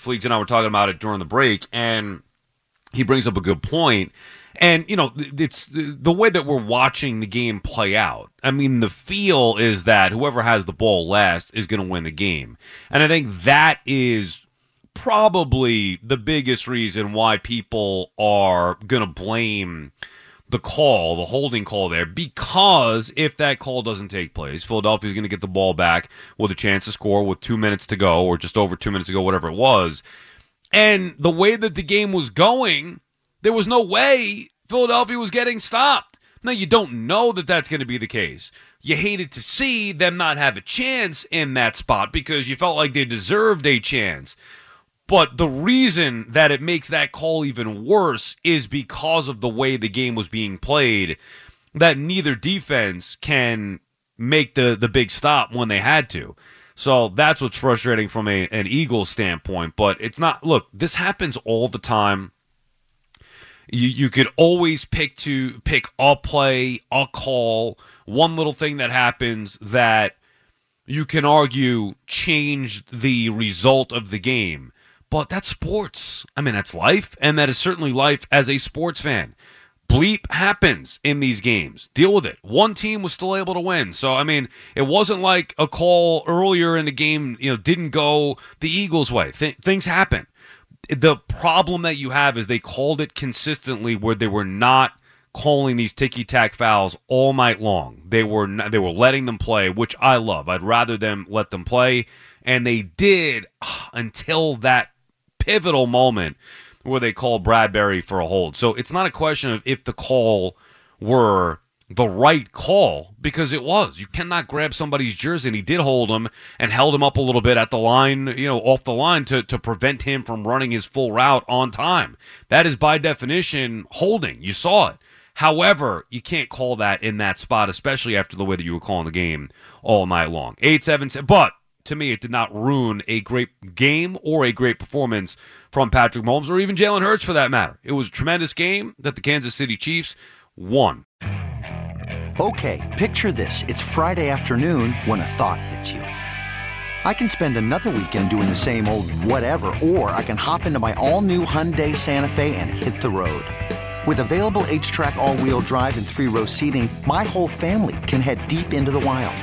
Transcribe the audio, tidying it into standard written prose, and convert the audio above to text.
Fleeks and I were talking about it during the break, and he brings up a good point. And, you know, it's the way that we're watching the game play out. I mean, the feel is that whoever has the ball last is going to win the game. And I think that is probably the biggest reason why people are going to blame the call, the holding call there, because if that call doesn't take place, Philadelphia's going to get the ball back with a chance to score with 2 minutes to go or just over 2 minutes to go, whatever it was. And the way that the game was going, there was no way Philadelphia was getting stopped. Now, you don't know that that's going to be the case. You hated to see them not have a chance in that spot because you felt like they deserved a chance. But the reason that it makes that call even worse is because of the way the game was being played, that neither defense can make the big stop when they had to. So that's what's frustrating from an Eagles standpoint. But it's not, look, this happens all the time. You could always pick a play, a call, one little thing that happens that you can argue changed the result of the game. But that's sports. I mean, that's life, and that is certainly life as a sports fan. Bleep happens in these games. Deal with it. One team was still able to win. So, I mean, it wasn't like a call earlier in the game, you know, didn't go the Eagles' way. Things happen. The problem that you have is they called it consistently where they were not calling these ticky-tack fouls all night long. They were letting them play, which I love. I'd rather them let them play, and they did until that pivotal moment where they called Bradbury for a hold. So it's not a question of if the call were the right call, because it was. You cannot grab somebody's jersey, and he did hold him and held him up a little bit at the line, you know, off the line to prevent him from running his full route on time. That is by definition holding. You saw it. However, you can't call that in that spot, especially after the way that you were calling the game all night long. 8-7, but to me, it did not ruin a great game or a great performance from Patrick Mahomes or even Jalen Hurts for that matter. It was a tremendous game that the Kansas City Chiefs won. Okay, picture this. It's Friday afternoon when a thought hits you. I can spend another weekend doing the same old whatever, or I can hop into my all-new Hyundai Santa Fe and hit the road. With available H-Track all-wheel drive and three-row seating, my whole family can head deep into the wild.